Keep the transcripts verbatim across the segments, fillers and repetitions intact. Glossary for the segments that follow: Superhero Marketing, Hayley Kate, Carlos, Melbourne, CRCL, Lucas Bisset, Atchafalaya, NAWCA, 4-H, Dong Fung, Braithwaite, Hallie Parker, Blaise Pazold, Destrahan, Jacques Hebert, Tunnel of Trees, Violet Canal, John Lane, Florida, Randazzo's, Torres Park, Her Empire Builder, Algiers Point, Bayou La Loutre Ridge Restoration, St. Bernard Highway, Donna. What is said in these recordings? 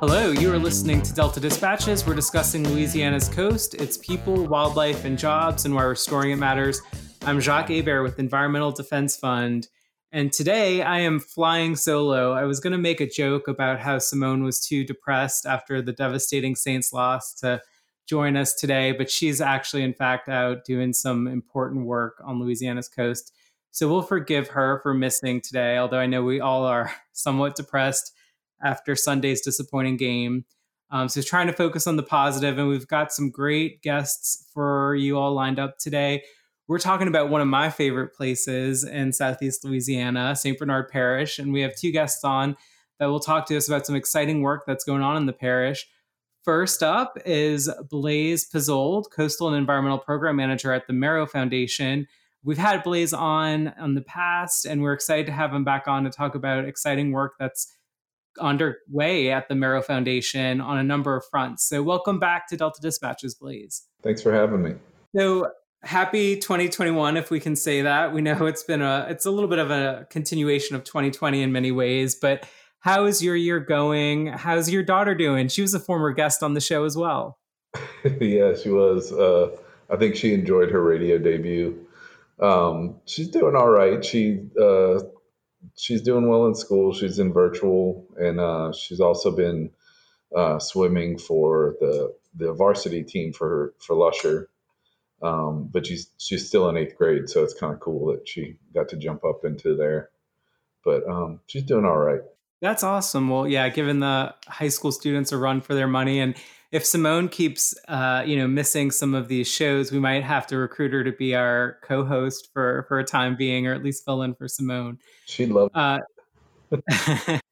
Hello, you are listening to Delta Dispatches. We're discussing Louisiana's coast, its people, wildlife, and jobs, and why restoring it matters. I'm Jacques Hebert with Environmental Defense Fund, and today I am flying solo. I was going to make a joke about how Simone was too depressed after the devastating Saints loss to join us today, but she's actually, in fact, out doing some important work on Louisiana's coast. So we'll forgive her for missing today, although I know we all are somewhat depressed after Sunday's disappointing game. Um, so trying to focus on the positive, and we've got some great guests for you all lined up today. We're talking about one of my favorite places in Southeast Louisiana, Saint Bernard Parish, and we have two guests on that will talk to us about some exciting work that's going on in the parish. First up is Blaise Pazold, Coastal and Environmental Program Manager at the Meraux Foundation. We've had Blaise on in the past, and we're excited to have him back on to talk about exciting work that's underway at the Meraux Foundation on a number of fronts. So welcome back to Delta Dispatches, Blaise. Thanks for having me. So happy twenty twenty-one, if we can say that. We know it's been a, it's a little bit of a continuation of twenty twenty in many ways, but how is your year going? How's your daughter doing? She was a former guest on the show as well. Yeah, she was. Uh, I think she enjoyed her radio debut. Um, she's doing all right. She uh, she's doing well in school. She's in virtual, and uh, she's also been uh, swimming for the the varsity team for for Lusher. Um, but she's she's still in eighth grade, so it's kind of cool that she got to jump up into there. But um, she's doing all right. That's awesome. Well, yeah, giving the high school students a run for their money. And if Simone keeps, uh, you know, missing some of these shows, we might have to recruit her to be our co-host for, for a time being, or at least fill in for Simone. She'd love uh, it.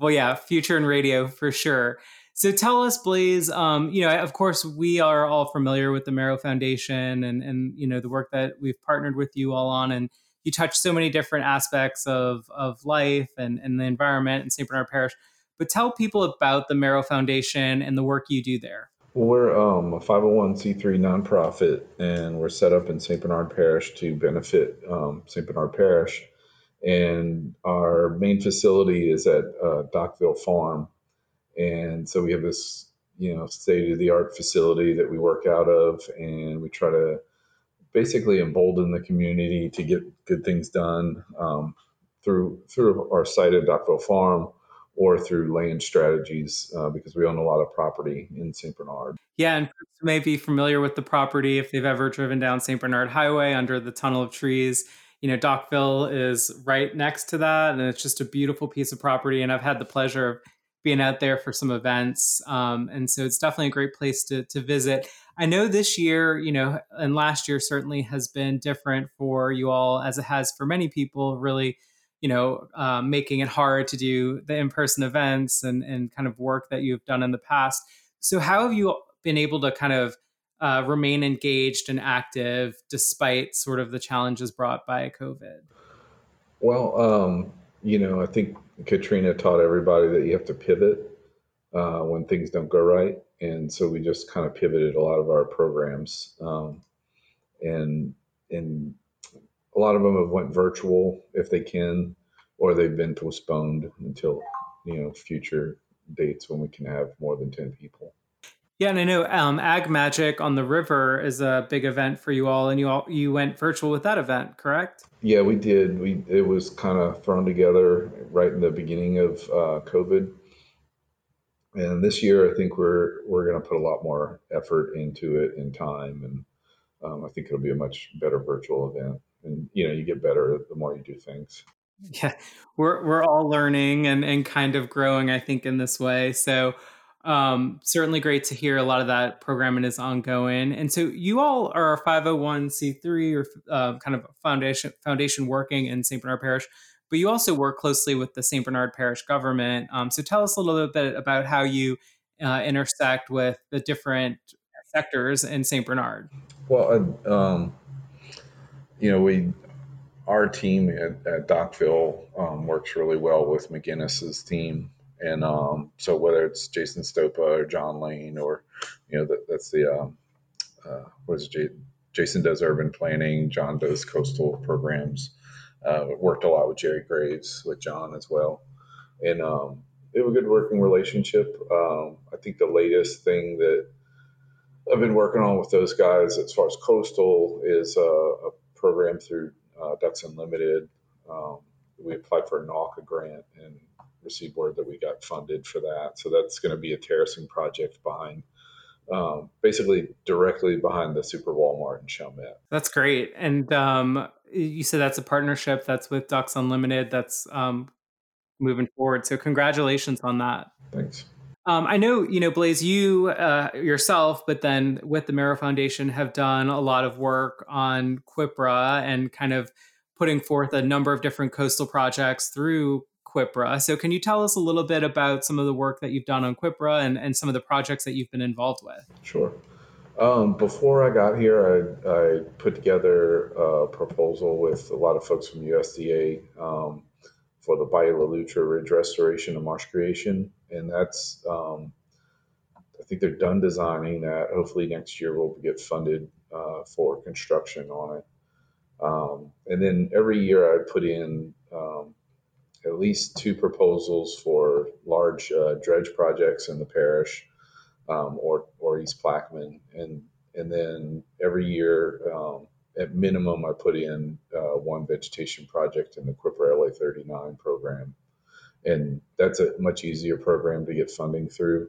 Well, yeah, future in radio for sure. So tell us, Blaise, um, you know, of course, we are all familiar with the Meraux Foundation and, and, you know, the work that we've partnered with you all on, and you touch so many different aspects of, of life and, and the environment in Saint Bernard Parish. But tell people about the Meraux Foundation and the work you do there. Well, we're um, a five oh one c three nonprofit, and we're set up in Saint Bernard Parish to benefit um, Saint Bernard Parish. And our main facility is at uh, Docville Farm. And so we have this, you know, state-of-the-art facility that we work out of, and we try to basically embolden the community to get good things done um, through through our site at Docville Farm or through land strategies uh, because we own a lot of property in Saint Bernard. Yeah, and folks may be familiar with the property if they've ever driven down Saint Bernard Highway under the Tunnel of Trees. You know, Docville is right next to that, and it's just a beautiful piece of property. And I've had the pleasure of being out there for some events. Um, and so it's definitely a great place to to visit. I know this year, you know, and last year certainly has been different for you all, as it has for many people, really, you know, uh, making it hard to do the in-person events and, and kind of work that you've done in the past. So how have you been able to kind of uh, remain engaged and active despite sort of the challenges brought by COVID? Well, um, you know, I think Katrina taught everybody that you have to pivot uh, when things don't go right. And so we just kind of pivoted a lot of our programs, um, and and a lot of them have went virtual if they can, or they've been postponed until, you know, future dates when we can have more than ten people. Yeah, and I know um, Ag Magic on the River is a big event for you all, and you all you went virtual with that event, correct? Yeah, we did. We it was kind of thrown together right in the beginning of uh, COVID. And this year, I think we're we're going to put a lot more effort into it in time, and um, I think it'll be a much better virtual event. And you know, you get better the more you do things. Yeah, we're we're all learning and, and kind of growing, I think, in this way. So um, certainly great to hear a lot of that programming is ongoing. And so you all are a five oh one c three or uh, kind of foundation foundation working in Saint Bernard Parish. But you also work closely with the Saint Bernard Parish government. Um, so tell us a little bit about how you uh, intersect with the different sectors in Saint Bernard. Well, um, you know, we our team at, at Docville um, works really well with McGinnis's team. And um, so whether it's Jason Stopa or John Lane or, you know, that, that's the, um, uh, what is it? J- Jason does urban planning, John does coastal programs. Uh, worked a lot with Jerry Graves, with John as well. And um, they have a good working relationship. Um, I think the latest thing that I've been working on with those guys as far as coastal is uh, a program through uh, Ducks Unlimited. Um, we applied for a NAWCA grant and received word that we got funded for that. So that's going to be a terracing project behind um, basically directly behind the Super Walmart in Chalmette. That's great. And um, you said that's a partnership that's with Ducks Unlimited. That's um, moving forward. So congratulations on that. Thanks. Um, I know, you know, Blaise, you uh, yourself, but then with the Meraux Foundation have done a lot of work on Quipra and kind of putting forth a number of different coastal projects through Quipra. So can you tell us a little bit about some of the work that you've done on Quipra and, and some of the projects that you've been involved with? Sure. Um, before I got here, I, I put together a proposal with a lot of folks from U S D A um, for the Bayou La Loutre Ridge Restoration and Marsh Creation. And that's, um, I think they're done designing that. Hopefully next year we'll get funded uh, for construction on it. Um, and then every year I put in um, at least two proposals for large uh, dredge projects in the parish um, or or East Plaquemine. And and then every year, um, at minimum, I put in uh, one vegetation project in the Quipra L A thirty-nine program. And that's a much easier program to get funding through.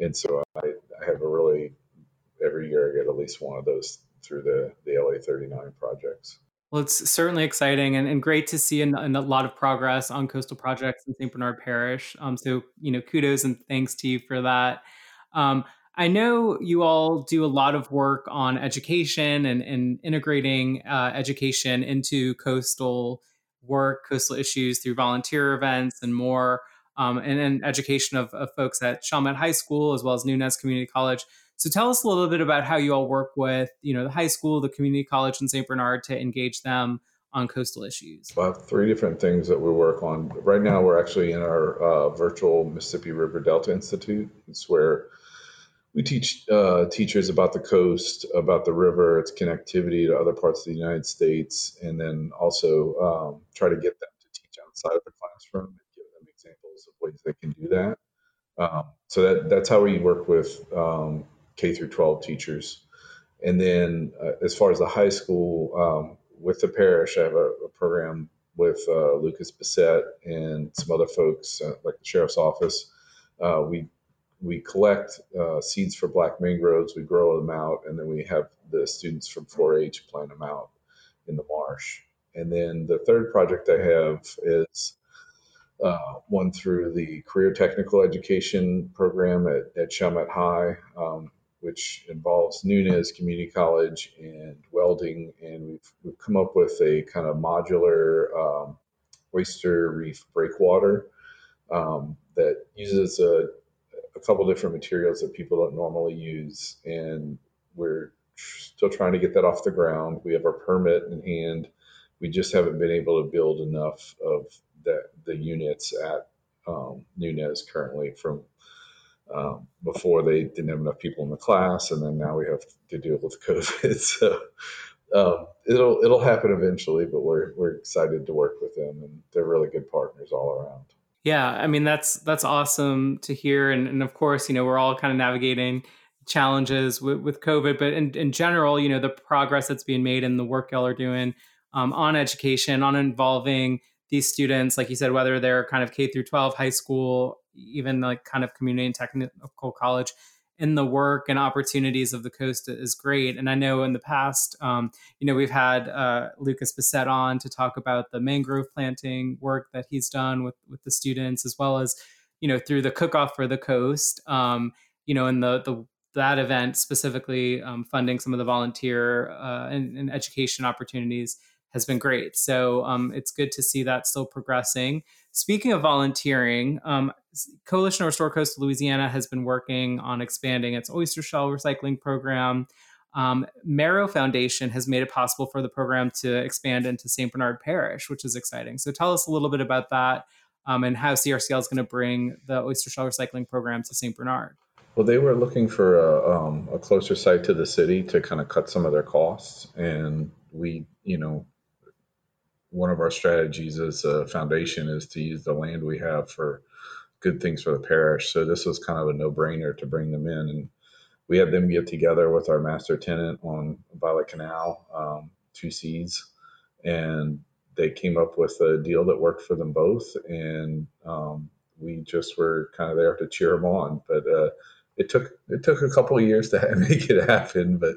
And so I, I have a really, every year I get at least one of those through the, the L A thirty-nine projects. Well, it's certainly exciting and, and great to see an, an, a lot of progress on coastal projects in Saint Bernard Parish. Um, so, you know, kudos and thanks to you for that. Um, I know you all do a lot of work on education and, and integrating uh, education into coastal work, coastal issues through volunteer events and more, um, and, and education of, of folks at Chalmette High School as well as Nunez Community College. So tell us a little bit about how you all work with, you know, the high school, the community college in Saint Bernard to engage them on coastal issues. Well, I have three different things that we work on. Right now, we're actually in our uh, virtual Mississippi River Delta Institute. It's where we teach uh, teachers about the coast, about the river, its connectivity to other parts of the United States, and then also um, try to get them to teach outside of the classroom and give them examples of ways they can do that. Um, so that, that's how we work with um, K through twelve teachers. And then uh, as far as the high school, um, with the parish, I have a, a program with uh, Lucas Bisset and some other folks uh, like the sheriff's office. Uh, we we collect uh, seeds for black mangroves, we grow them out, and then we have the students from four H plant them out in the marsh. And then the third project I have is Uh, one through the Career Technical Education Program at, at Chalmette High, um, which involves Nunez Community College and welding. And we've, we've come up with a kind of modular um, oyster reef breakwater um, that uses a, a couple different materials that people don't normally use. And we're still trying to get that off the ground. We have our permit in hand. We just haven't been able to build enough of that the units at um, Nunez currently from um, before they didn't have enough people in the class, and then now we have to deal with COVID. So um, it'll it'll happen eventually, but we're we're excited to work with them, and they're really good partners all around. Yeah, I mean that's that's awesome to hear, and and of course you know we're all kind of navigating challenges with, with COVID, but in, in general you know the progress that's being made and the work y'all are doing um, on education, on involving these students, like you said, whether they're kind of K through twelve, high school, even like kind of community and technical college, in the work and opportunities of the coast is great. And I know in the past, um, you know, we've had uh, Lucas Bisset on to talk about the mangrove planting work that he's done with with the students, as well as, you know, through the cook-off for the coast, um, you know, and the the that event specifically um, funding some of the volunteer uh, and, and education opportunities has been great. So um, it's good to see that still progressing. Speaking of volunteering, um, Coalition of Restore Coastal Louisiana has been working on expanding its oyster shell recycling program. Um, Meraux Foundation has made it possible for the program to expand into Saint Bernard Parish, which is exciting. So tell us a little bit about that um, and how C R C L is going to bring the oyster shell recycling program to Saint Bernard. Well, they were looking for a, um, a closer site to the city to kind of cut some of their costs. And we, you know, one of our strategies as a foundation is to use the land we have for good things for the parish. So this was kind of a no-brainer to bring them in. And we had them get together with our master tenant on Violet Canal, um, two C's, and they came up with a deal that worked for them both. And um, we just were kind of there to cheer them on. But uh, it took it took a couple of years to make it happen, but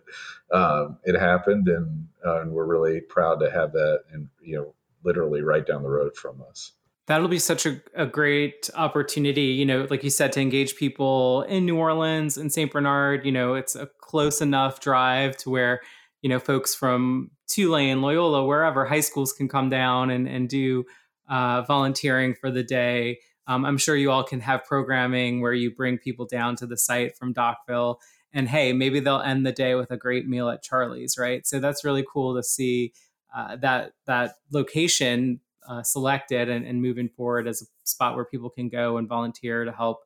um, it happened, and, uh, and we're really proud to have that, and you know, literally right down the road from us. That'll be such a, a great opportunity, you know, like you said, to engage people in New Orleans and Saint Bernard. You know, it's a close enough drive to where, you know, folks from Tulane, Loyola, wherever high schools can come down and, and do uh, volunteering for the day. Um, I'm sure you all can have programming where you bring people down to the site from Docville, and hey, maybe they'll end the day with a great meal at Charlie's, right? So that's really cool to see uh, that that location uh, selected and, and moving forward as a spot where people can go and volunteer to help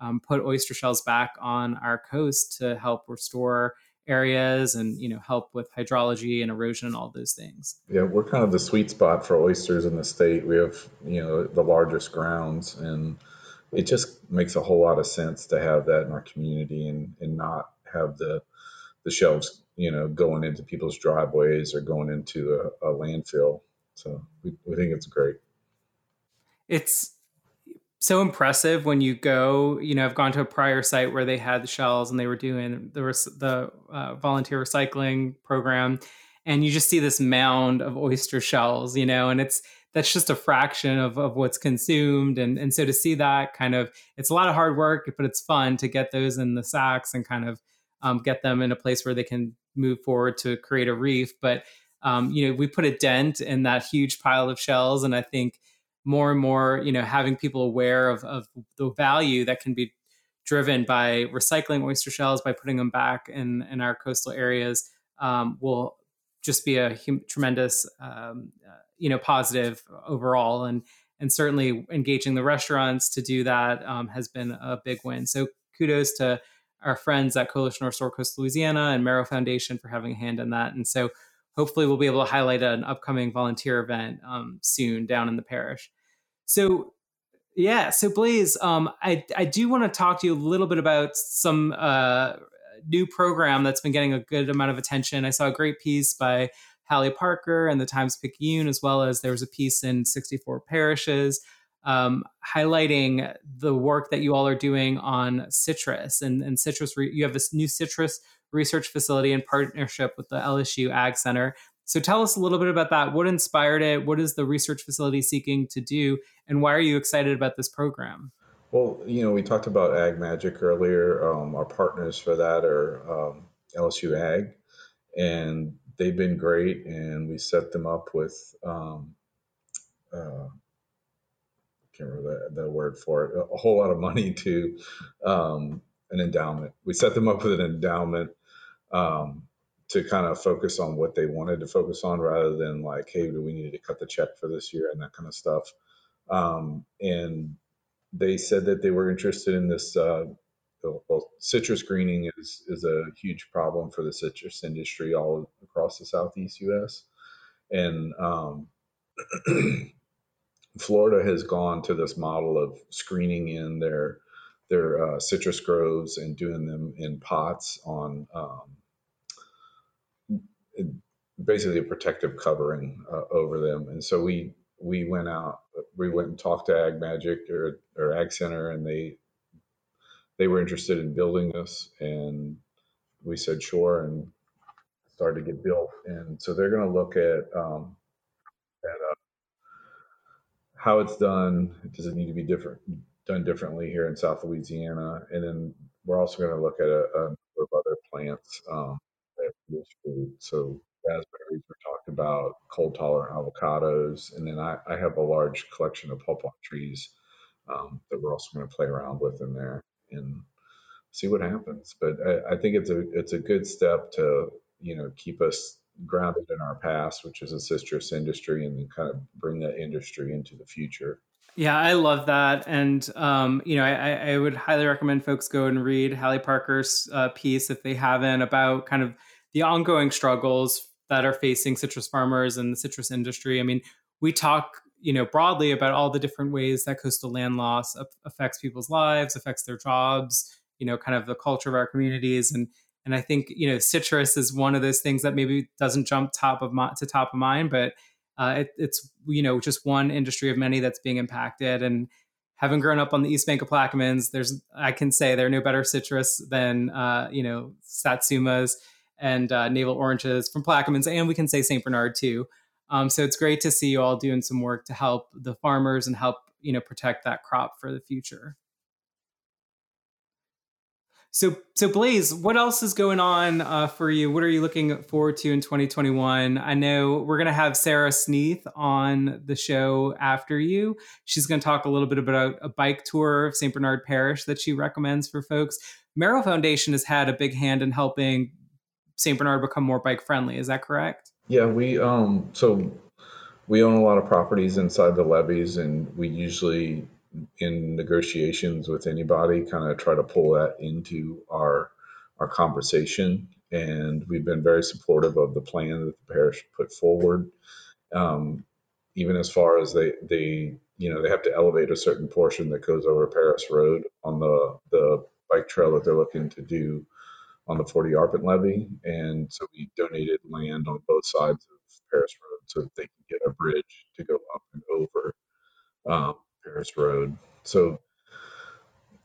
um, put oyster shells back on our coast to help restore areas and, you know, help with hydrology and erosion and all those things. Yeah, we're kind of the sweet spot for oysters in the state. We have, you know, the largest grounds, and it just makes a whole lot of sense to have that in our community and, and not have the the shelves, you know, going into people's driveways or going into a, a landfill. So we, we think it's great. It's so impressive when you go, you know, I've gone to a prior site where they had the shells and they were doing the, the uh, volunteer recycling program, and you just see this mound of oyster shells, you know, and it's, that's just a fraction of, of what's consumed. And, and so to see that kind of, it's a lot of hard work, but it's fun to get those in the sacks and kind of um, get them in a place where they can move forward to create a reef. But, um, you know, we put a dent in that huge pile of shells. And I think more and more, you know, having people aware of, of the value that can be driven by recycling oyster shells, by putting them back in, in our coastal areas, um, will just be a hum- tremendous, um, uh, you know, positive overall. And and certainly engaging the restaurants to do that um, has been a big win. So kudos to our friends at Coalition of Restore Coastal Louisiana and Meraux Foundation for having a hand in that. And so hopefully we'll be able to highlight an upcoming volunteer event um, soon down in the parish. So, yeah. So, Blaise, um, I, I do want to talk to you a little bit about some uh, new program that's been getting a good amount of attention. I saw a great piece by Hallie Parker and the Times-Picayune, as well as there was a piece in sixty-four Parishes um, highlighting the work that you all are doing on citrus. And, and citrus, re- you have this new citrus research facility in partnership with the L S U Ag Center. So tell us a little bit about that. What inspired it? What is the research facility seeking to do? And why are you excited about this program? Well, you know, we talked about Ag Magic earlier. Um, our partners for that are um, L S U Ag, and they've been great. And we set them up with, um, uh, I can't remember the, the word for it, a whole lot of money to um, an endowment. We set them up with an endowment um, to kind of focus on what they wanted to focus on, rather than like, hey, do we need to cut the check for this year and that kind of stuff. Um, and they said that they were interested in this. Uh, well, citrus greening is, is a huge problem for the citrus industry all across the Southeast U S. And um, Florida has gone to this model of screening in their their uh, citrus groves and doing them in pots on um, basically a protective covering uh, over them. And so we we went out, we went and talked to Ag Magic or, or Ag Center, and they they were interested in building this, and we said sure, and started to get built. And so they're going to look at um, at uh, how it's done. Does it need to be different? done differently here in South Louisiana. And then we're also going to look at a, a number of other plants um, that produce food. So raspberries were talked about, cold tolerant avocados. And then I, I have a large collection of pawpaw trees um, that we're also going to play around with in there and see what happens. But I, I think it's a, it's a good step to, you know, keep us grounded in our past, which is a citrus industry, and then kind of bring that industry into the future. Yeah, I love that. And, um, you know, I, I would highly recommend folks go and read Hallie Parker's uh, piece, if they haven't, about kind of the ongoing struggles that are facing citrus farmers and the citrus industry. I mean, we talk, you know, broadly about all the different ways that coastal land loss affects people's lives, affects their jobs, you know, kind of the culture of our communities. And and I think, you know, citrus is one of those things that maybe doesn't jump top of my, to top of mind, but uh, it, it's, you know, just one industry of many that's being impacted. And having grown up on the East Bank of Plaquemines, there's, I can say there are no better citrus than, uh, you know, satsumas and uh, navel oranges from Plaquemines. And we can say Saint Bernard too. Um, so it's great to see you all doing some work to help the farmers and help, you know, protect that crop for the future. So, so Blaise, what else is going on uh, for you? What are you looking forward to in twenty twenty-one? I know we're going to have Sarah Sneath on the show after you. She's going to talk a little bit about a bike tour of Saint Bernard Parish that she recommends for folks. Meraux Foundation has had a big hand in helping Saint Bernard become more bike friendly. Is that correct? Yeah, we um so we own a lot of properties inside the levees, and we usually, in negotiations with anybody, kind of try to pull that into our our conversation. And we've been very supportive of the plan that the parish put forward, um, even as far as they, they, you know, they have to elevate a certain portion that goes over Paris Road on the, the bike trail that they're looking to do on the Forty Arpent levee. And so we donated land on both sides of Paris Road so that they can get a bridge to go up and over um, Paris Road. So,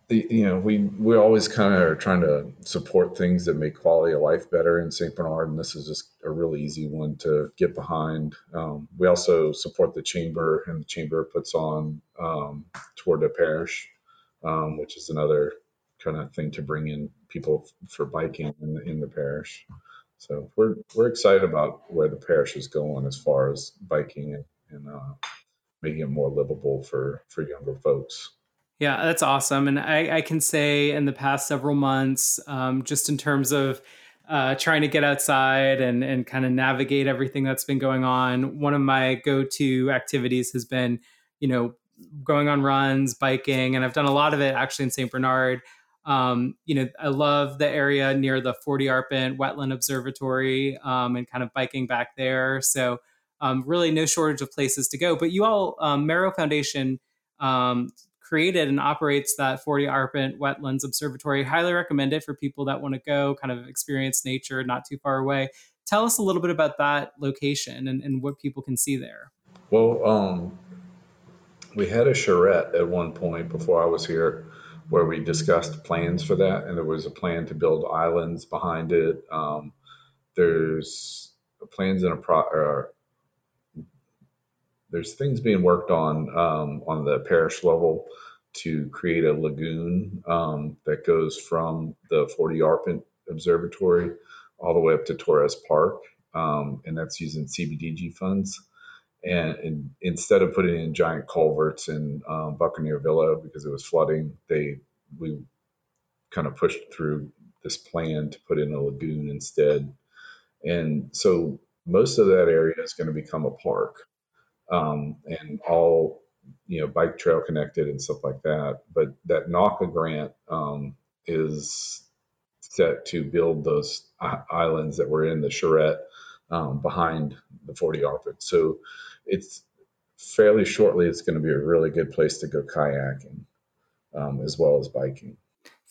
the, you know, we, we always kind of are trying to support things that make quality of life better in Saint Bernard, and this is just a really easy one to get behind. Um, we also support the chamber, and the chamber puts on um, Tour de Parish, um, which is another kind of thing to bring in people for biking in the, in the parish. So we're we're excited about where the parish is going as far as biking and, and uh, making it more livable for, for younger folks. Yeah, that's awesome. And I, I can say in the past several months, um, just in terms of uh, trying to get outside and, and kind of navigate everything that's been going on, one of my go-to activities has been, you know, going on runs, biking, and I've done a lot of it actually in Saint Bernard. Um, you know, I love the area near the Forty Arpent Wetland Observatory, um, and kind of biking back there. So, um, really no shortage of places to go, but you all, um, Meraux Foundation, um, created and operates that Forty Arpent Wetlands Observatory. Highly recommend it for people that want to go kind of experience nature, not too far away. Tell us a little bit about that location and, and what people can see there. Well, um, we had a charrette at one point before I was here where we discussed plans for that, and there was a plan to build islands behind it. Um, there's plans in a pro. Or there's things being worked on um, on the parish level to create a lagoon um, that goes from the Forty Arpent Observatory all the way up to Torres Park, um, and that's using C B D G funds. And, and instead of putting in giant culverts in um, Buccaneer Villa because it was flooding, they we kind of pushed through this plan to put in a lagoon instead. And so most of that area is going to become a park, um, and all, you know, bike trail connected and stuff like that. But that NAWCA grant um, is set to build those islands that were in the charrette um, behind the Forty Arpent. So it's fairly shortly, it's going to be a really good place to go kayaking, um, as well as biking.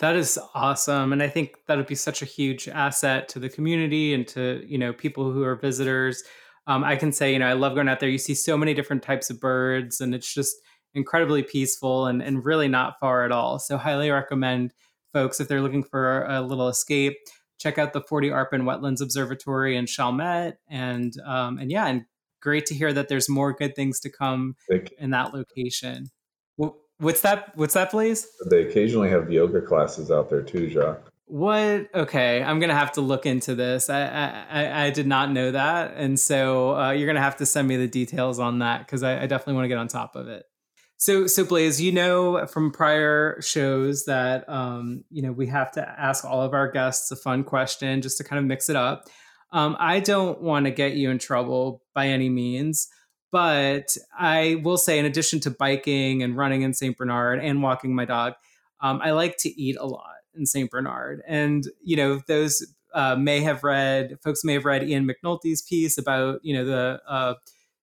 That is awesome. And I think that would be such a huge asset to the community and to, you know, people who are visitors. Um, I can say, you know, I love going out there. You see so many different types of birds, and it's just incredibly peaceful and, and really not far at all. So highly recommend folks, if they're looking for a little escape, check out the Forty Arpent Wetlands Observatory in Chalmette. And, um, and yeah, and great to hear that there's more good things to come in that location. What's that? What's that, Blaise? They occasionally have yoga classes out there too, Jacques. What? Okay. I'm going to have to look into this. I, I, I did not know that. And so uh, you're going to have to send me the details on that, because I, I definitely want to get on top of it. So, so Blaise, you know from prior shows that, um, you know, we have to ask all of our guests a fun question just to kind of mix it up. Um, I don't want to get you in trouble by any means, but I will say, in addition to biking and running in Saint Bernard and walking my dog, um, I like to eat a lot in Saint Bernard. And, you know, those uh, may have read, folks may have read Ian McNulty's piece about, you know, the uh,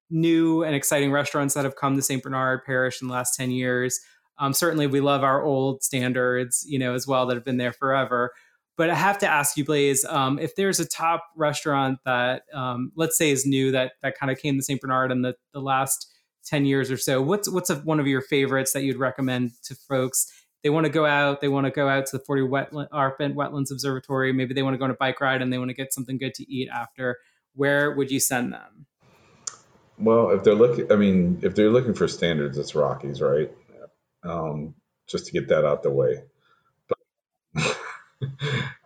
new and exciting restaurants that have come to Saint Bernard Parish in the last ten years. Um, certainly, we love our old standards, you know, as well, that have been there forever. But I have to ask you, Blaise, um, if there's a top restaurant that, um, let's say, is new, that that kind of came to Saint Bernard in the, the last ten years or so, what's what's a, one of your favorites that you'd recommend to folks? They want to go out. They want to go out to the Forty Arpent Wetlands Observatory. Maybe they want to go on a bike ride and they want to get something good to eat after. Where would you send them? Well, if they're looking, I mean, if they're looking for standards, it's Rockies, right? Um, just to get that out the way. But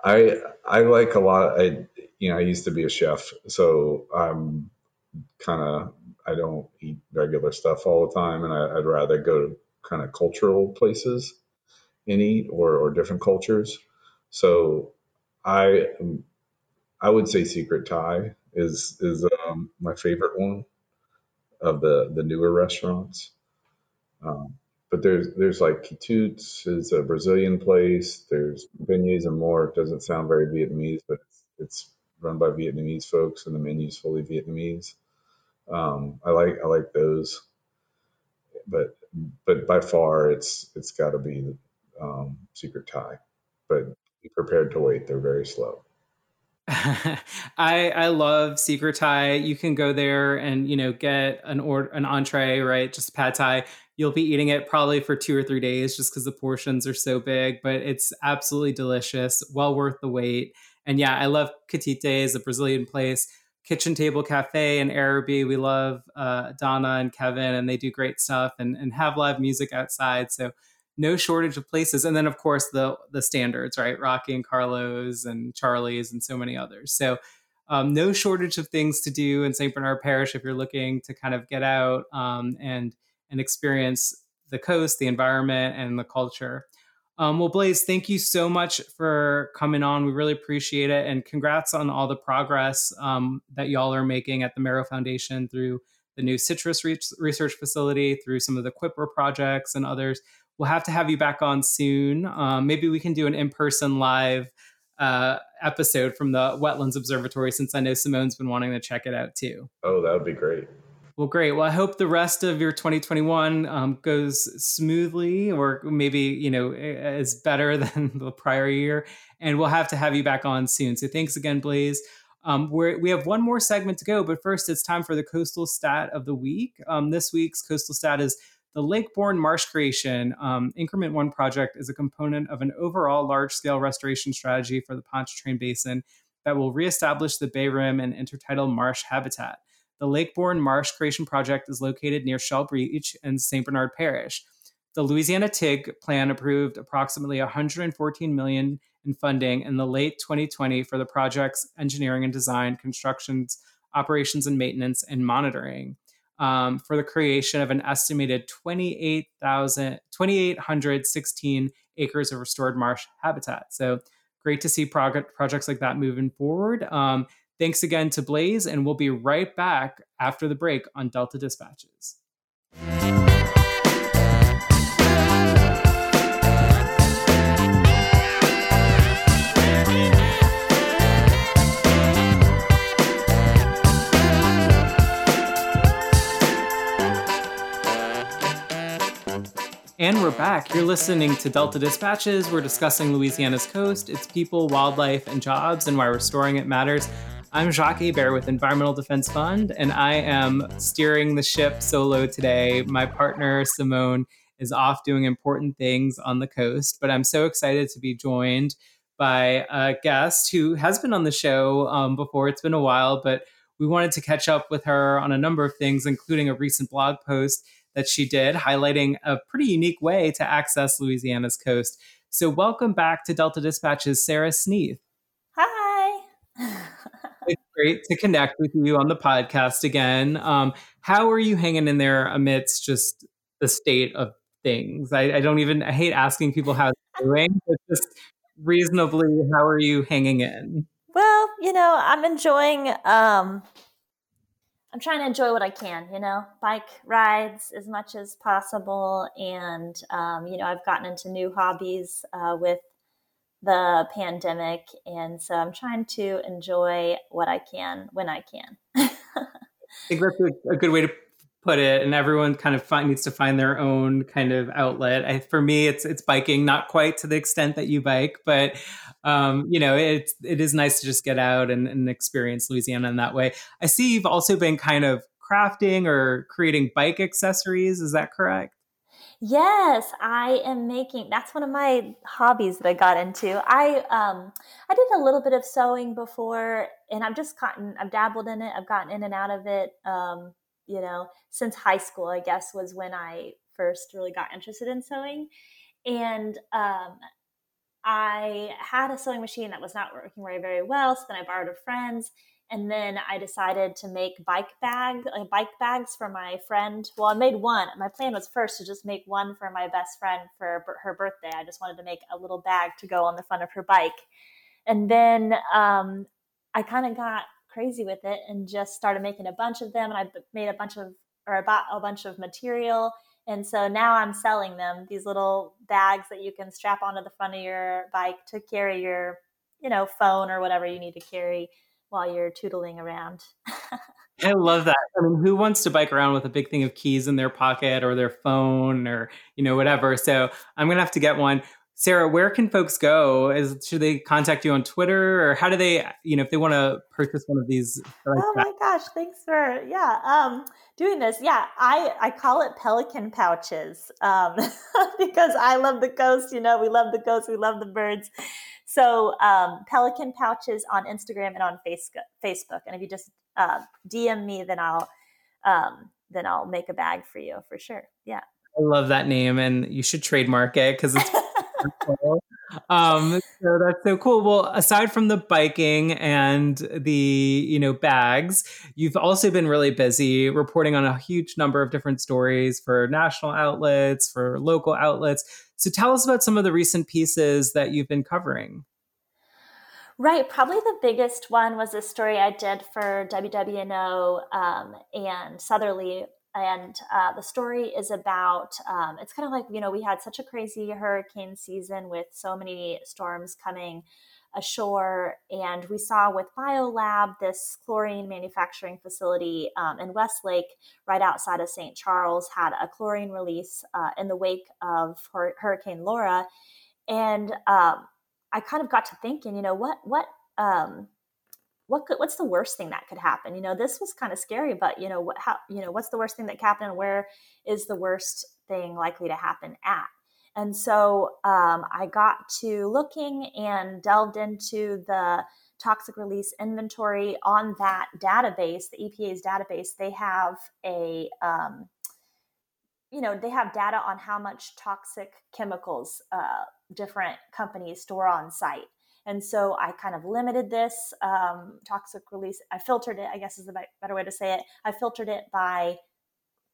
I I like a lot of, I you know, I used to be a chef, so I'm kind of, I don't eat regular stuff all the time, and I, I'd rather go to kind of cultural places and eat, or or different cultures. So I I would say Secret Thai is is um, my favorite one of the the newer restaurants. Um, But there's there's like Kitut's is a Brazilian place. There's Beignets and More. It doesn't sound very Vietnamese, but it's, it's run by Vietnamese folks, and the menu's fully Vietnamese. Um, I like I like those, but but by far it's it's got to be um, Secret Thai. But be prepared to wait; they're very slow. I I love Secret Thai. You can go there and you know get an order an entree, right? Just pad thai. You'll be eating it probably for two or three days just because the portions are so big, but it's absolutely delicious, well worth the wait. And yeah, I love Kitite is a Brazilian place. Kitchen Table Cafe and Araby, we love uh, Donna and Kevin, and they do great stuff and, and have live music outside. So no shortage of places. And then of course the the standards, right? Rocky and Carlos and Charlie's and so many others. So um, no shortage of things to do in Saint Bernard Parish if you're looking to kind of get out um, and and experience the coast, the environment, and the culture. Um, well, Blaise, thank you so much for coming on. We really appreciate it. And congrats on all the progress um, that y'all are making at the Meraux Foundation through the new citrus re- research facility, through some of the Quipra projects and others. We'll have to have you back on soon. Um, maybe we can do an in-person live uh, episode from the Wetlands Observatory, since I know Simone's been wanting to check it out too. Oh, that would be great. Well, great. Well, I hope the rest of your twenty twenty-one um, goes smoothly, or maybe, you know, is better than the prior year. And we'll have to have you back on soon. So thanks again, Blaise. Um, we're, we have one more segment to go, but first it's time for the Coastal Stat of the Week. Um, this week's Coastal Stat is the Lake-Borne Marsh Creation um, Increment one project is a component of an overall large-scale restoration strategy for the Pontchartrain Basin that will reestablish the Bay Rim and intertidal marsh habitat. The Lake-Borne Marsh Creation Project is located near Shell Breach and Saint Bernard Parish. The Louisiana T I G plan approved approximately one hundred fourteen million dollars in funding in the late twenty twenty for the project's engineering and design, constructions, operations and maintenance, and monitoring um, for the creation of an estimated twenty-eight thousand, two thousand eight hundred sixteen acres of restored marsh habitat. So great to see prog- projects like that moving forward. Um, Thanks again to Blaise, and we'll be right back after the break on Delta Dispatches. And we're back. You're listening to Delta Dispatches. We're discussing Louisiana's coast, its people, wildlife, and jobs, and why restoring it matters. I'm Jacques Hebert with Environmental Defense Fund, and I am steering the ship solo today. My partner, Simone, is off doing important things on the coast, but I'm so excited to be joined by a guest who has been on the show um, before. It's been a while, but we wanted to catch up with her on a number of things, including a recent blog post that she did highlighting a pretty unique way to access Louisiana's coast. So welcome back to Delta Dispatches, Sarah Sneath. Hi. It's great to connect with you on the podcast again. Um, how are you hanging in there amidst just the state of things? I, I don't even, I hate asking people how they're doing, but just reasonably, how are you hanging in? Well, you know, I'm enjoying, um, I'm trying to enjoy what I can, you know, bike rides as much as possible. And, um, you know, I've gotten into new hobbies uh, with the pandemic, and so I'm trying to enjoy what I can when I can. I think that's a, a good way to put it. And everyone kind of find, needs to find their own kind of outlet. I, for me, it's it's biking, not quite to the extent that you bike, but um, you know, it it is nice to just get out and, and experience Louisiana in that way. I see you've also been kind of crafting or creating bike accessories. Is that correct? Yes, I am making, that's one of my hobbies that I got into. I um I did a little bit of sewing before, and I've just gotten, I've dabbled in it. I've gotten in and out of it, um, you know, since high school, I guess, was when I first really got interested in sewing. And um, I had a sewing machine that was not working very, very well. So then I borrowed a friend's. And then I decided to make bike bag, like bike bags for my friend. Well, I made one. My plan was first to just make one for my best friend for her birthday. I just wanted to make a little bag to go on the front of her bike. And then um, I kind of got crazy with it and just started making a bunch of them. And I made a bunch of, or I bought a bunch of material. And so now I'm selling them, these little bags that you can strap onto the front of your bike to carry your, you know, phone or whatever you need to carry while you're tootling around. I love that. I mean, who wants to bike around with a big thing of keys in their pocket or their phone or, you know, whatever. So I'm going to have to get one. Sarah, where can folks go? Is, should they contact you on Twitter, or how do they, you know, if they want to purchase one of these? Oh my gosh. Thanks for, yeah. Um, doing this. Yeah. I, I call it pelican pouches um, because I love the coast. You know, we love the coast. We love the birds. So um, pelican pouches on Instagram and on Facebook. And if you just uh, D M me, then I'll, um, then I'll make a bag for you for sure. Yeah. I love that name, and you should trademark it because it's um so that's so cool. Well, aside from the biking and the, you know, bags, you've also been really busy reporting on a huge number of different stories for national outlets, for local outlets. So tell us about some of the recent pieces that you've been covering. Right. Probably the biggest one was a story I did for W W N O um, and Southerly. And uh, the story is about, um, it's kind of like, you know, we had such a crazy hurricane season with so many storms coming ashore. And we saw with BioLab, this chlorine manufacturing facility um, in Westlake, right outside of Saint Charles, had a chlorine release uh, in the wake of hur- Hurricane Laura. And um, I kind of got to thinking, you know, what, what, um, What could, what's the worst thing that could happen? You know, this was kind of scary, but you know, what, how, you know, what's the worst thing that could happen, and where is the worst thing likely to happen at? And so um, I got to looking and delved into the toxic release inventory on that database, the E P A's database. They have a, um, you know, they have data on how much toxic chemicals uh, different companies store on site. And so I kind of limited this um, toxic release. I filtered it, I guess is the better way to say it. I filtered it by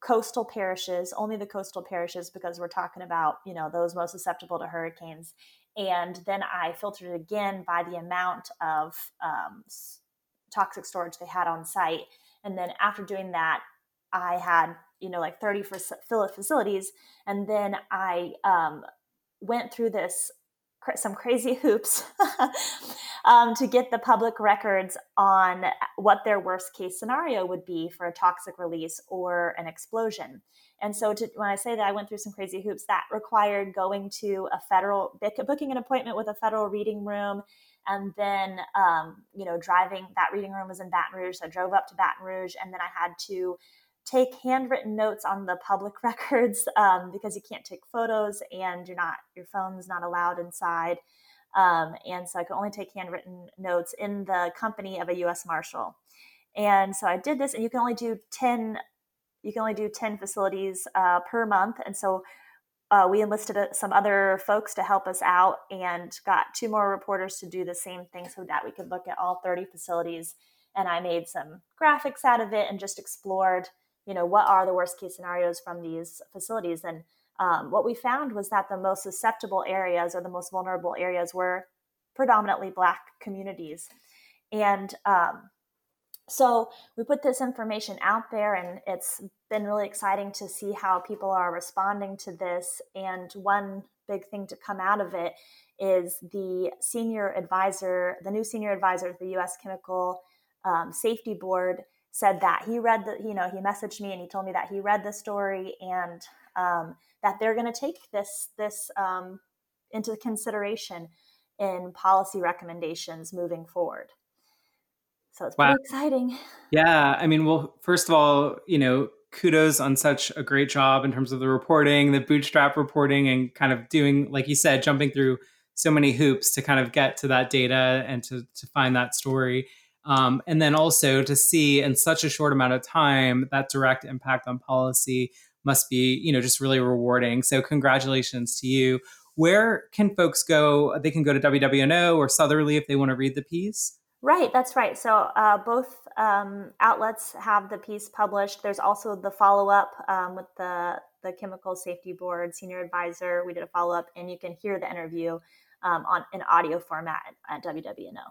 coastal parishes, only the coastal parishes, because we're talking about, you know, those most susceptible to hurricanes. And then I filtered it again by the amount of um, toxic storage they had on site. And then after doing that, I had, you know, like thirty facilities. And then I um, went through this some crazy hoops um, to get the public records on what their worst case scenario would be for a toxic release or an explosion. And so to, when I say that I went through some crazy hoops, that required going to a federal, booking an appointment with a federal reading room, and then, um, you know, driving, that reading room was in Baton Rouge. So I drove up to Baton Rouge, and then I had to take handwritten notes on the public records um, because you can't take photos, and you're not, your phone's not allowed inside. Um, and so I could only take handwritten notes in the company of a U S Marshal. And so I did this, and you can only do ten, you can only do ten facilities uh, per month. And so uh, we enlisted some other folks to help us out, and got two more reporters to do the same thing so that we could look at all thirty facilities. And I made some graphics out of it and just explored, you know, what are the worst case scenarios from these facilities. And um, what we found was that the most susceptible areas, or the most vulnerable areas, were predominantly Black communities. And um, so we put this information out there, and it's been really exciting to see how people are responding to this. And one big thing to come out of it is the senior advisor, the new senior advisor of the U S Chemical um, Safety Board, said that he read the, you know, he messaged me and he told me that he read the story and um, that they're going to take this, this um, into consideration in policy recommendations moving forward. So it's pretty wow. exciting. Yeah. I mean, well, first of all, you know, kudos on such a great job in terms of the reporting, the bootstrap reporting, and kind of doing, like you said, jumping through so many hoops to kind of get to that data and to, to find that story. Um, and then also to see in such a short amount of time that direct impact on policy must be, you know, just really rewarding. So congratulations to you. Where can folks go? They can go to W W N O or Southerly if they want to read the piece. Right, that's right. So uh, both um, outlets have the piece published. There's also the follow-up um, with the, the Chemical Safety Board Senior Advisor. We did a follow-up, and you can hear the interview um, on in audio format at W W N O.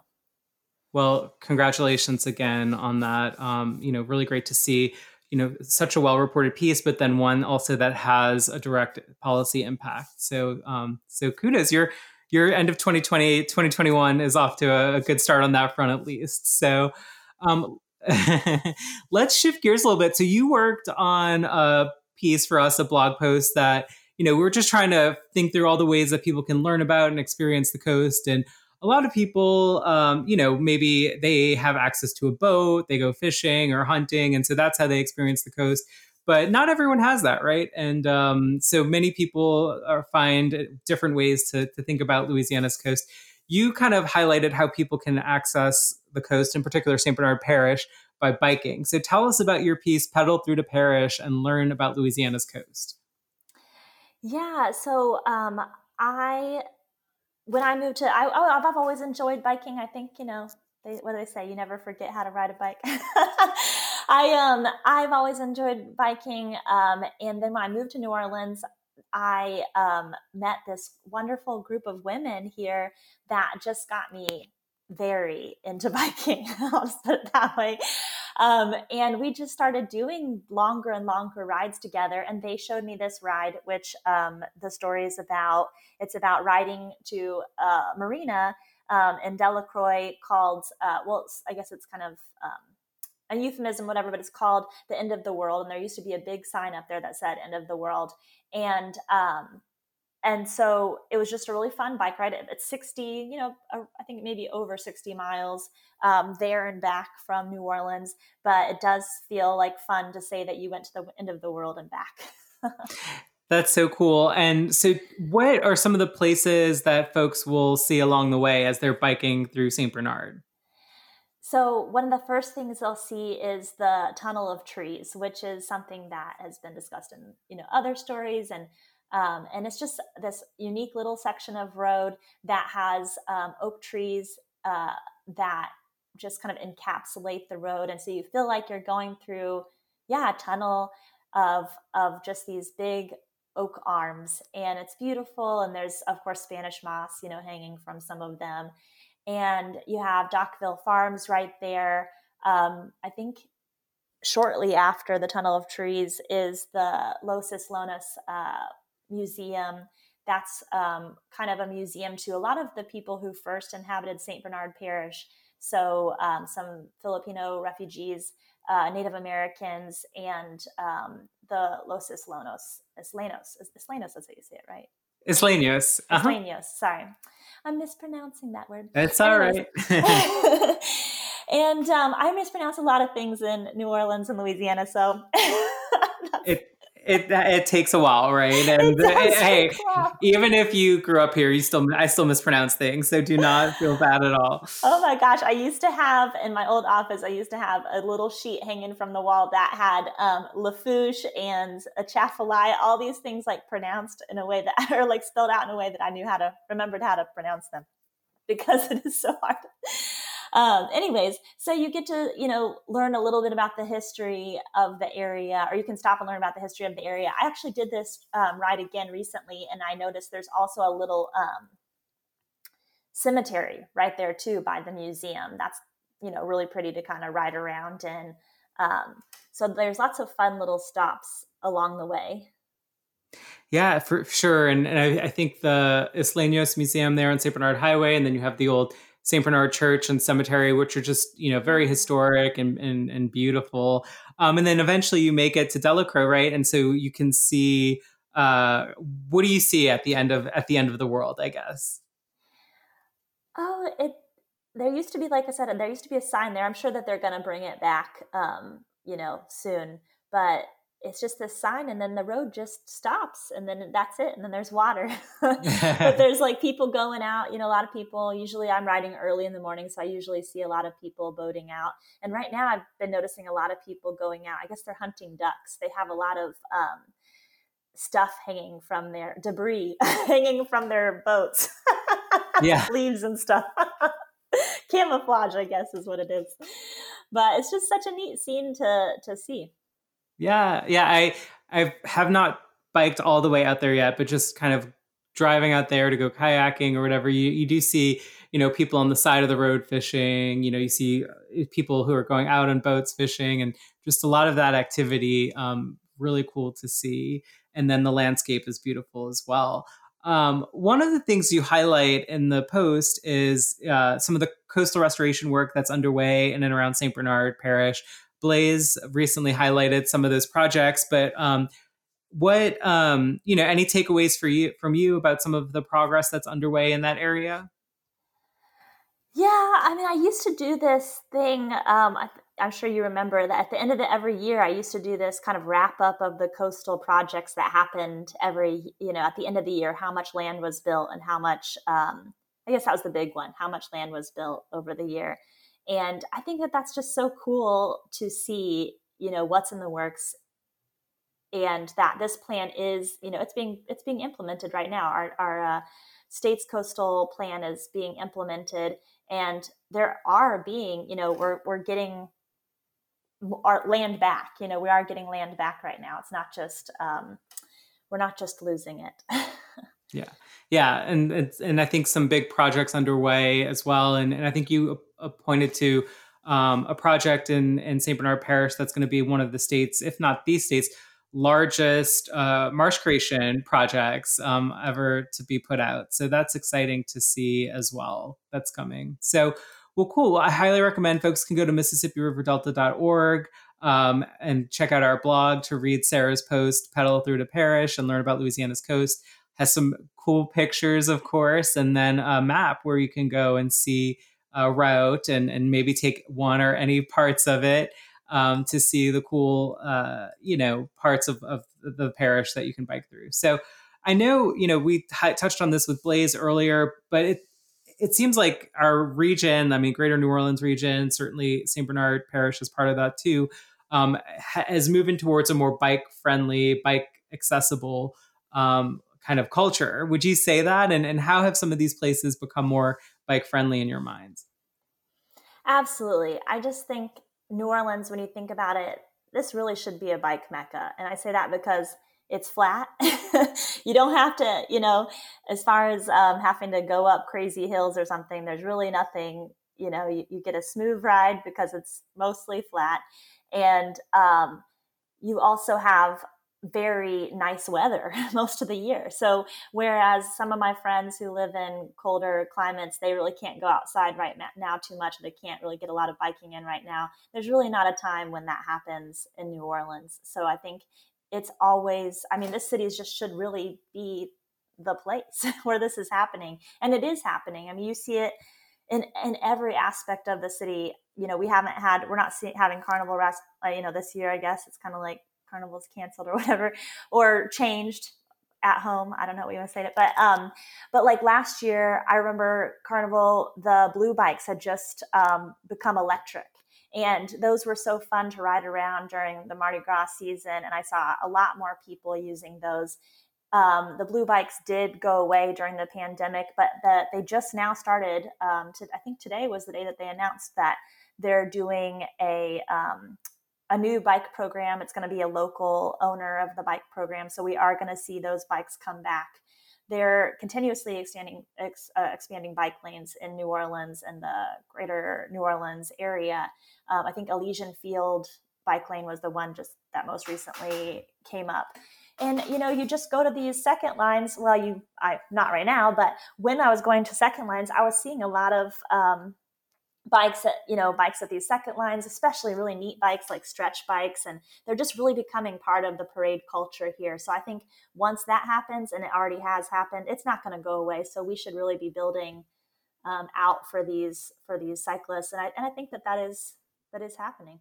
Well, congratulations again on that. Um, you know, really great to see, you know, such a well-reported piece, but then one also that has a direct policy impact. So, um, so kudos. You're Your end of twenty twenty, twenty twenty-one is off to a, a good start on that front, at least. So um, let's shift gears a little bit. So you worked on a piece for us, a blog post that, you know, we were just trying to think through all the ways that people can learn about and experience the coast. And a lot of people, um, you know, maybe they have access to a boat, they go fishing or hunting. And so that's how they experience the coast. But not everyone has that, right? And um, so many people are, find different ways to, to think about Louisiana's coast. You kind of highlighted how people can access the coast, in particular Saint Bernard Parish, by biking. So tell us about your piece, Pedal Through to Parish, and learn about Louisiana's coast. Yeah, so um, I, when I moved to, I, I've always enjoyed biking. I think, you know, they, what do they say? You never forget how to ride a bike. I um I've always enjoyed biking, um, and then when I moved to New Orleans, I um, met this wonderful group of women here that just got me very into biking. I'll just put it that way. Um, and we just started doing longer and longer rides together. And they showed me this ride, which um, the story is about. It's about riding to uh, marina um, in Delacroix called. Uh, well, I guess it's kind of. Um, a euphemism, whatever, but it's called the end of the world. And there used to be a big sign up there that said end of the world. And, um, and so it was just a really fun bike ride. It's sixty, you know, I think maybe over sixty miles, um, there and back from New Orleans, but it does feel like fun to say that you went to the end of the world and back. That's so cool. And so what are some of the places that folks will see along the way as they're biking through Saint Bernard? So one of the first things they'll see is the Tunnel of Trees, which is something that has been discussed in, you know, other stories. And um, and it's just this unique little section of road that has um, oak trees uh, that just kind of encapsulate the road. And so you feel like you're going through, yeah, a tunnel of of just these big oak arms. And it's beautiful. And there's, of course, Spanish moss, you know, hanging from some of them. And you have Docville Farms right there. Um, I think shortly after the Tunnel of Trees is the Los Islonos uh, Museum. That's um, kind of a museum to a lot of the people who first inhabited Saint Bernard Parish. So um, some Filipino refugees, uh, Native Americans, and um, the Los Islonos. Islenos, Islenos, that's how you say it, right? Islenos. Uh-huh. Islenos, sorry. I'm mispronouncing that word. That's all right. And um, I mispronounce a lot of things in New Orleans and Louisiana, so it it it takes a while, right? And the, it, hey, crap. Even if you grew up here, you still I still mispronounce things, so do not feel bad at all. Oh my gosh, I used to have in my old office, I used to have a little sheet hanging from the wall that had um, Lafourche and Atchafalaya, all these things like pronounced in a way that or like spelled out in a way that I knew how to remembered how to pronounce them because it is so hard. Um, anyways, so you get to, you know, learn a little bit about the history of the area, or you can stop and learn about the history of the area. I actually did this um, ride again recently, and I noticed there's also a little um, cemetery right there too by the museum. That's, you know, really pretty to kind of ride around in. Um, so there's lots of fun little stops along the way. Yeah, for sure. And, and I, I think the Islenos Museum there on Saint Bernard Highway, and then you have the old Saint Bernard Church and Cemetery, which are just, you know, very historic and and, and beautiful. Um, and then eventually you make it to Delacroix, right? And so you can see, uh, what do you see at the end of at the end of the world, I guess? Oh, it. There used to be, like I said, there used to be a sign there. I'm sure that they're going to bring it back, um, you know, soon. But it's just this sign, and then the road just stops, and then that's it. And then there's water. But there's like people going out, you know, a lot of people. Usually I'm riding early in the morning, so I usually see a lot of people boating out. And right now I've been noticing a lot of people going out. I guess they're hunting ducks. They have a lot of um, stuff hanging from their debris, hanging from their boats, yeah, leaves and stuff. Camouflage, I guess, is what it is. But it's just such a neat scene to to see. Yeah, yeah. I I have not biked all the way out there yet, but just kind of driving out there to go kayaking or whatever, you, you do see, you know, people on the side of the road fishing. You know, you see people who are going out on boats fishing, and just a lot of that activity. Um, really cool to see. And then the landscape is beautiful as well. Um, one of the things you highlight in the post is uh, some of the coastal restoration work that's underway in and around Saint Bernard Parish. Blaise recently highlighted some of those projects, but um, what, um, you know, any takeaways for you from you about some of the progress that's underway in that area? Yeah, I mean, I used to do this thing. Um, I, I'm sure you remember that at the end of the, every year, I used to do this kind of wrap up of the coastal projects that happened every, you know, at the end of the year, how much land was built and how much, um, I guess that was the big one, how much land was built over the year. And I think that that's just so cool to see, you know, what's in the works, and that this plan is, you know, it's being, it's being implemented right now. Our, our uh, state's coastal plan is being implemented. And there are being, you know, we're we're getting our land back. You know, we are getting land back right now. It's not just um, we're not just losing it. yeah, yeah, and it's, and I think some big projects underway as well. And and I think you uh, pointed to um, a project in in Saint Bernard Parish that's going to be one of the state's, if not the state's, largest uh, marsh creation projects um, ever to be put out. So that's exciting to see as well. That's coming. So, well, cool. I highly recommend folks can go to Mississippi River Delta dot org um, and check out our blog to read Sarah's post, Pedal Through to Parish, and learn about Louisiana's coast. Has some cool pictures, of course, and then a map where you can go and see a route and, and maybe take one or any parts of it. Um, to see the cool, uh, you know, parts of, of the parish that you can bike through. So I know, you know, we t- touched on this with Blaise earlier, but it it seems like our region, I mean, Greater New Orleans region, certainly Saint Bernard Parish is part of that too, um, ha- is moving towards a more bike-friendly, bike-accessible um, kind of culture. Would you say that? And and how have some of these places become more bike-friendly in your minds? Absolutely. I just think New Orleans, when you think about it, this really should be a bike mecca. And I say that because it's flat. You don't have to, you know, as far as um, having to go up crazy hills or something, there's really nothing, you know, you, you get a smooth ride because it's mostly flat. And um, you also have very nice weather most of the year. So whereas some of my friends who live in colder climates, they really can't go outside right now too much. They can't really get a lot of biking in right now. There's really not a time when that happens in New Orleans. So I think it's always, I mean, this city just should really be the place where this is happening. And it is happening. I mean, you see it in, in every aspect of the city. You know, we haven't had, we're not see, having Carnival Rest, uh, you know, this year, I guess it's kind of like Carnival's canceled or whatever, or changed at home. I don't know what you want to say to it, but, um, but like last year, I remember Carnival, the blue bikes had just um, become electric, and those were so fun to ride around during the Mardi Gras season. And I saw a lot more people using those. Um, the blue bikes did go away during the pandemic, but the, they just now started um, to, I think today was the day that they announced that they're doing a, um, a new bike program. It's going to be a local owner of the bike program. So we are going to see those bikes come back. They're continuously expanding, ex, uh, expanding bike lanes in New Orleans and the greater New Orleans area. Um, I think Elysian Field bike lane was the one just that most recently came up. And, you know, you just go to these second lines. Well, you, I, not right now, but when I was going to second lines, I was seeing a lot of, um, bikes at, you know, bikes at these second lines, especially really neat bikes like stretch bikes. And they're just really becoming part of the parade culture here. So I think once that happens, and it already has happened, it's not going to go away. So we should really be building um, out for these, for these cyclists. And I, and I think that that is, that is happening.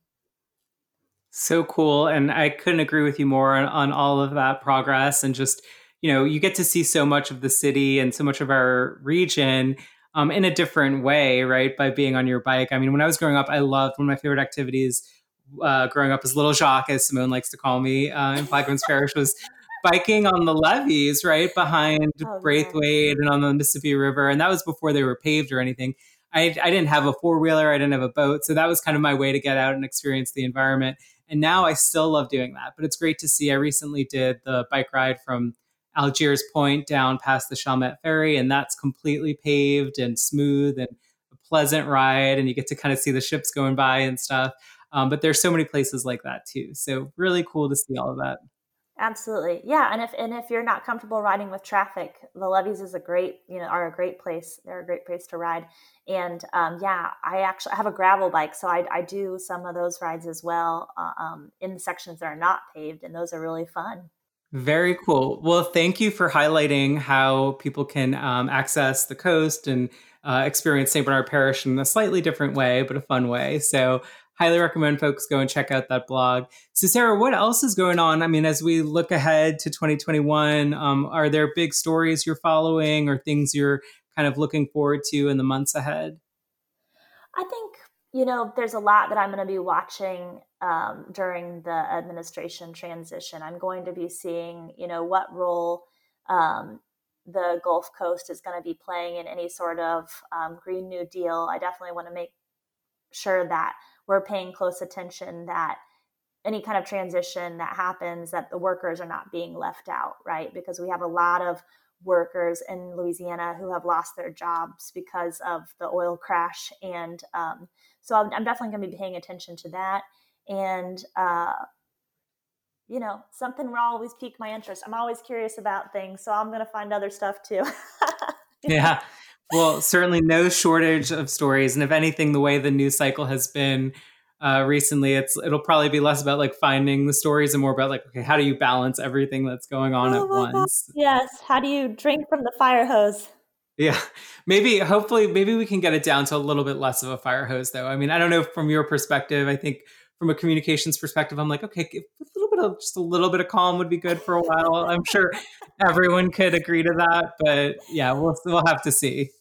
So cool. And I couldn't agree with you more on, on all of that progress. And just, you know, you get to see so much of the city and so much of our region Um, in a different way, right? By being on your bike. I mean, when I was growing up, I loved, one of my favorite activities uh, growing up as Little Jacques, as Simone likes to call me, uh, in Flagman's Parish, was biking on the levees, right? Behind oh, Braithwaite yeah. and on the Mississippi River. And that was before they were paved or anything. I, I didn't have a four-wheeler. I didn't have a boat. So that was kind of my way to get out and experience the environment. And now I still love doing that. But it's great to see. I recently did the bike ride from Algiers Point down past the Chalmette Ferry, and that's completely paved and smooth and a pleasant ride, and you get to kind of see the ships going by and stuff. Um, but there's so many places like that too. So really cool to see all of that. Absolutely. Yeah. And if, and if you're not comfortable riding with traffic, the levees is a great, you know, are a great place. They're a great place to ride. And um, yeah, I actually I have a gravel bike. So I, I do some of those rides as well um, in the sections that are not paved. And those are really fun. Very cool. Well, thank you for highlighting how people can um, access the coast and uh, experience Saint Bernard Parish in a slightly different way, but a fun way. So highly recommend folks go and check out that blog. So Sarah, what else is going on? I mean, as we look ahead to twenty twenty-one, um, are there big stories you're following or things you're kind of looking forward to in the months ahead? I think, you know, there's a lot that I'm going to be watching um, during the administration transition. I'm going to be seeing, you know, what role um, the Gulf Coast is going to be playing in any sort of um, Green New Deal. I definitely want to make sure that we're paying close attention that any kind of transition that happens, that the workers are not being left out, right? Because we have a lot of workers in Louisiana who have lost their jobs because of the oil crash. And um, so I'm, I'm definitely going to be paying attention to that. And, uh, you know, something will always pique my interest. I'm always curious about things. So I'm going to find other stuff too. Yeah. Well, certainly no shortage of stories. And if anything, the way the news cycle has been uh, recently, it's, it'll probably be less about like finding the stories and more about like, okay, how do you balance everything that's going on oh at once? God. Yes. How do you drink from the fire hose? Yeah, maybe, hopefully, maybe we can get it down to a little bit less of a fire hose though. I mean, I don't know from your perspective, I think from a communications perspective, I'm like, okay, a little bit of, just a little bit of calm would be good for a while. I'm sure everyone could agree to that, but yeah, we'll, we'll have to see.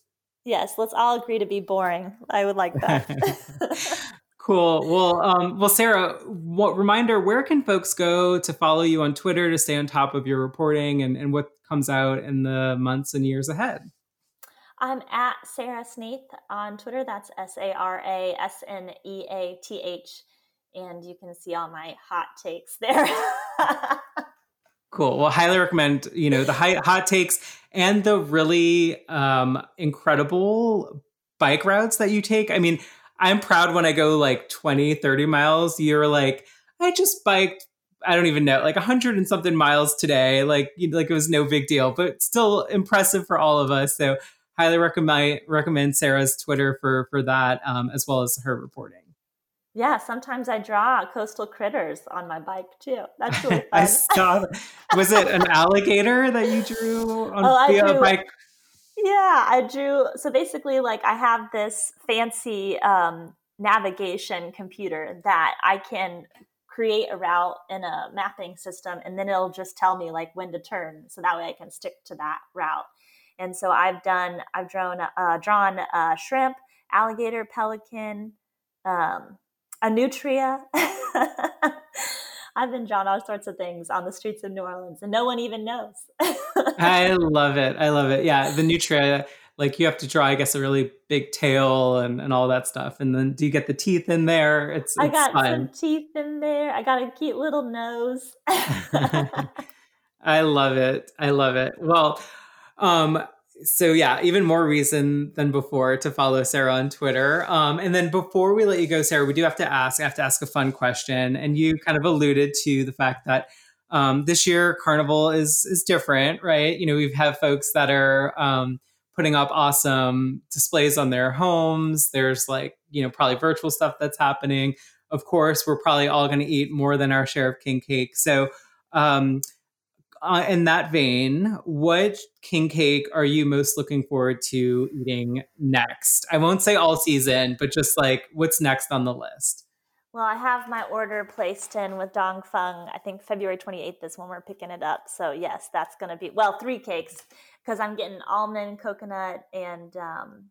Yes. Let's all agree to be boring. I would like that. Cool. Well, um, well, Sarah, what reminder, where can folks go to follow you on Twitter to stay on top of your reporting and, and what comes out in the months and years ahead? I'm at Sarah Sneath on Twitter. That's S A R A S N E A T H. And you can see all my hot takes there. Cool. Well, highly recommend, you know, the high, hot takes and the really um, incredible bike routes that you take. I mean, I'm proud when I go like twenty, thirty miles. You're like, I just biked, I don't even know, like a hundred and something miles today. Like, you know, like it was no big deal, but still impressive for all of us. So highly recommend recommend Sarah's Twitter for, for that, um, as well as her reporting. Yeah, sometimes I draw coastal critters on my bike too. That's really fun. I saw. Was it an alligator that you drew on oh, the I drew, bike? Yeah, I drew. So basically, like I have this fancy um, navigation computer that I can create a route in a mapping system, and then it'll just tell me like when to turn, so that way I can stick to that route. And so I've done. I've drawn uh, drawn uh, shrimp, alligator, pelican. Um, A nutria. I've been drawn all sorts of things on the streets of New Orleans and no one even knows. I love it. I love it. Yeah. The nutria, like you have to draw, I guess, a really big tail and, and all that stuff. And then do you get the teeth in there? It's, I it's got fun. Some teeth in there. I got a cute little nose. I love it. I love it. Well, um, So yeah, even more reason than before to follow Sarah on Twitter. Um, and then before we let you go, Sarah, we do have to ask, I have to ask a fun question. And you kind of alluded to the fact that Um, this year, Carnival is is different, right? You know, we have folks that are um, putting up awesome displays on their homes. There's like, you know, probably virtual stuff that's happening. Of course, we're probably all going to eat more than our share of king cake. So um, uh, in that vein, what king cake are you most looking forward to eating next? I won't say all season, but just like what's next on the list? Well, I have my order placed in with Dong Fung. I think February twenty-eighth is when we're picking it up. So yes, that's going to be, well, three cakes because I'm getting almond, coconut, and um,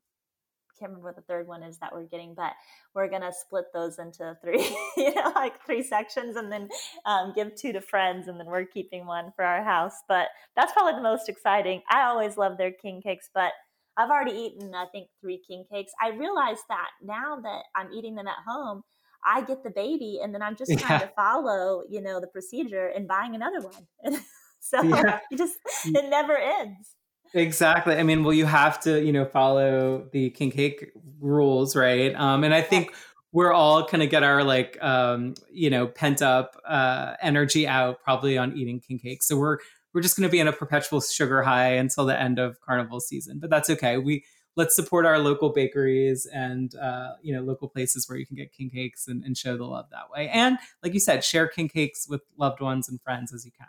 can't remember what the third one is that we're getting, but we're going to split those into three, you know, like three sections and then um, give two to friends. And then we're keeping one for our house, but that's probably the most exciting. I always love their king cakes, but I've already eaten, I think, three king cakes. I realized that now that I'm eating them at home, I get the baby and then I'm just trying yeah. to follow, you know, the procedure and buying another one. And so yeah. you just, it never ends. Exactly. I mean, well, you have to, you know, follow the king cake rules. Right. Um, and I think yeah. we're all going to get our like, um, you know, pent up uh, energy out probably on eating king cake. So we're, we're just going to be in a perpetual sugar high until the end of Carnival season, but that's okay. We, Let's support our local bakeries and, uh, you know, local places where you can get king cakes and, and show the love that way. And like you said, share king cakes with loved ones and friends as you can.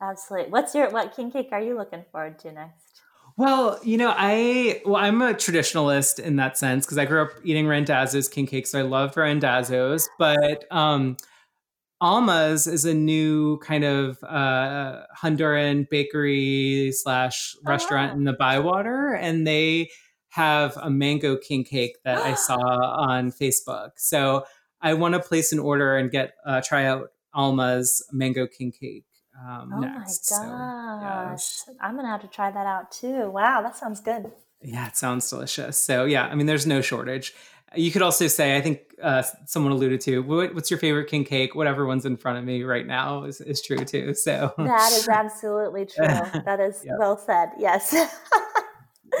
Absolutely. What's your, what king cake are you looking forward to next? Well, you know, I, well, I'm a traditionalist in that sense because I grew up eating Randazzo's king cakes. So I love Randazzo's, but, um, Alma's is a new kind of uh, Honduran bakery slash restaurant oh, wow. in the Bywater. And they have a mango king cake that I saw on Facebook. So I want to place an order and get uh, try out Alma's mango king cake um, oh next. Oh my gosh. So, yeah. I'm going to have to try that out too. Wow, that sounds good. Yeah, it sounds delicious. So yeah, I mean, there's no shortage. You could also say, I think uh, someone alluded to, what, what's your favorite king cake? Whatever one's in front of me right now is, is true too. So that is absolutely true. That is yep. well said. Yes.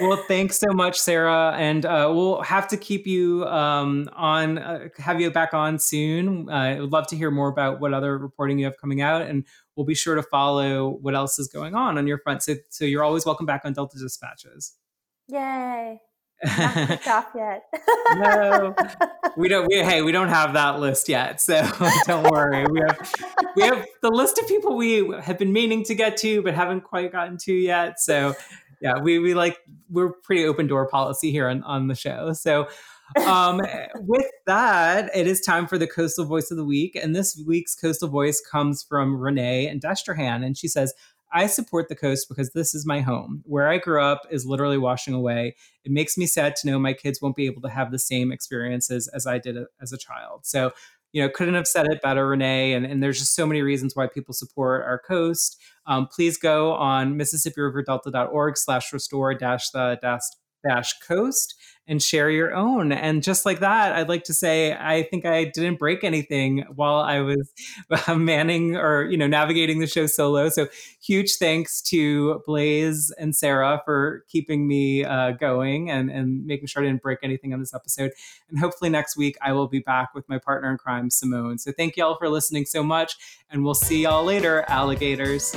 Well, thanks so much, Sarah. And uh, we'll have to keep you um, on, uh, have you back on soon. Uh, I would love to hear more about what other reporting you have coming out. And we'll be sure to follow what else is going on on your front. So, so you're always welcome back on Delta Dispatches. Yay. Not off yet. No, we don't. We, hey, we don't have that list yet, so don't worry. We have we have the list of people we have been meaning to get to, but haven't quite gotten to yet. So, yeah, we we like we're pretty open door policy here on, on the show. So, um, with that, it is time for the Coastal Voice of the Week, and this week's Coastal Voice comes from Renee and Destrahan, and she says, I support the coast because this is my home. Where I grew up is literally washing away. It makes me sad to know my kids won't be able to have the same experiences as I did as a child. So, you know, couldn't have said it better, Renee. And, and there's just so many reasons why people support our coast. Um, please go on mississippi river delta dot org slash restore dash the dash dash coast and share your own. And just like that, I'd like to say, I think I didn't break anything while I was manning or, you know, navigating the show solo. So huge thanks to Blaise and Sarah for keeping me uh, going and, and making sure I didn't break anything on this episode. And hopefully next week, I will be back with my partner in crime, Simone. So thank y'all for listening so much. And we'll see y'all later, alligators.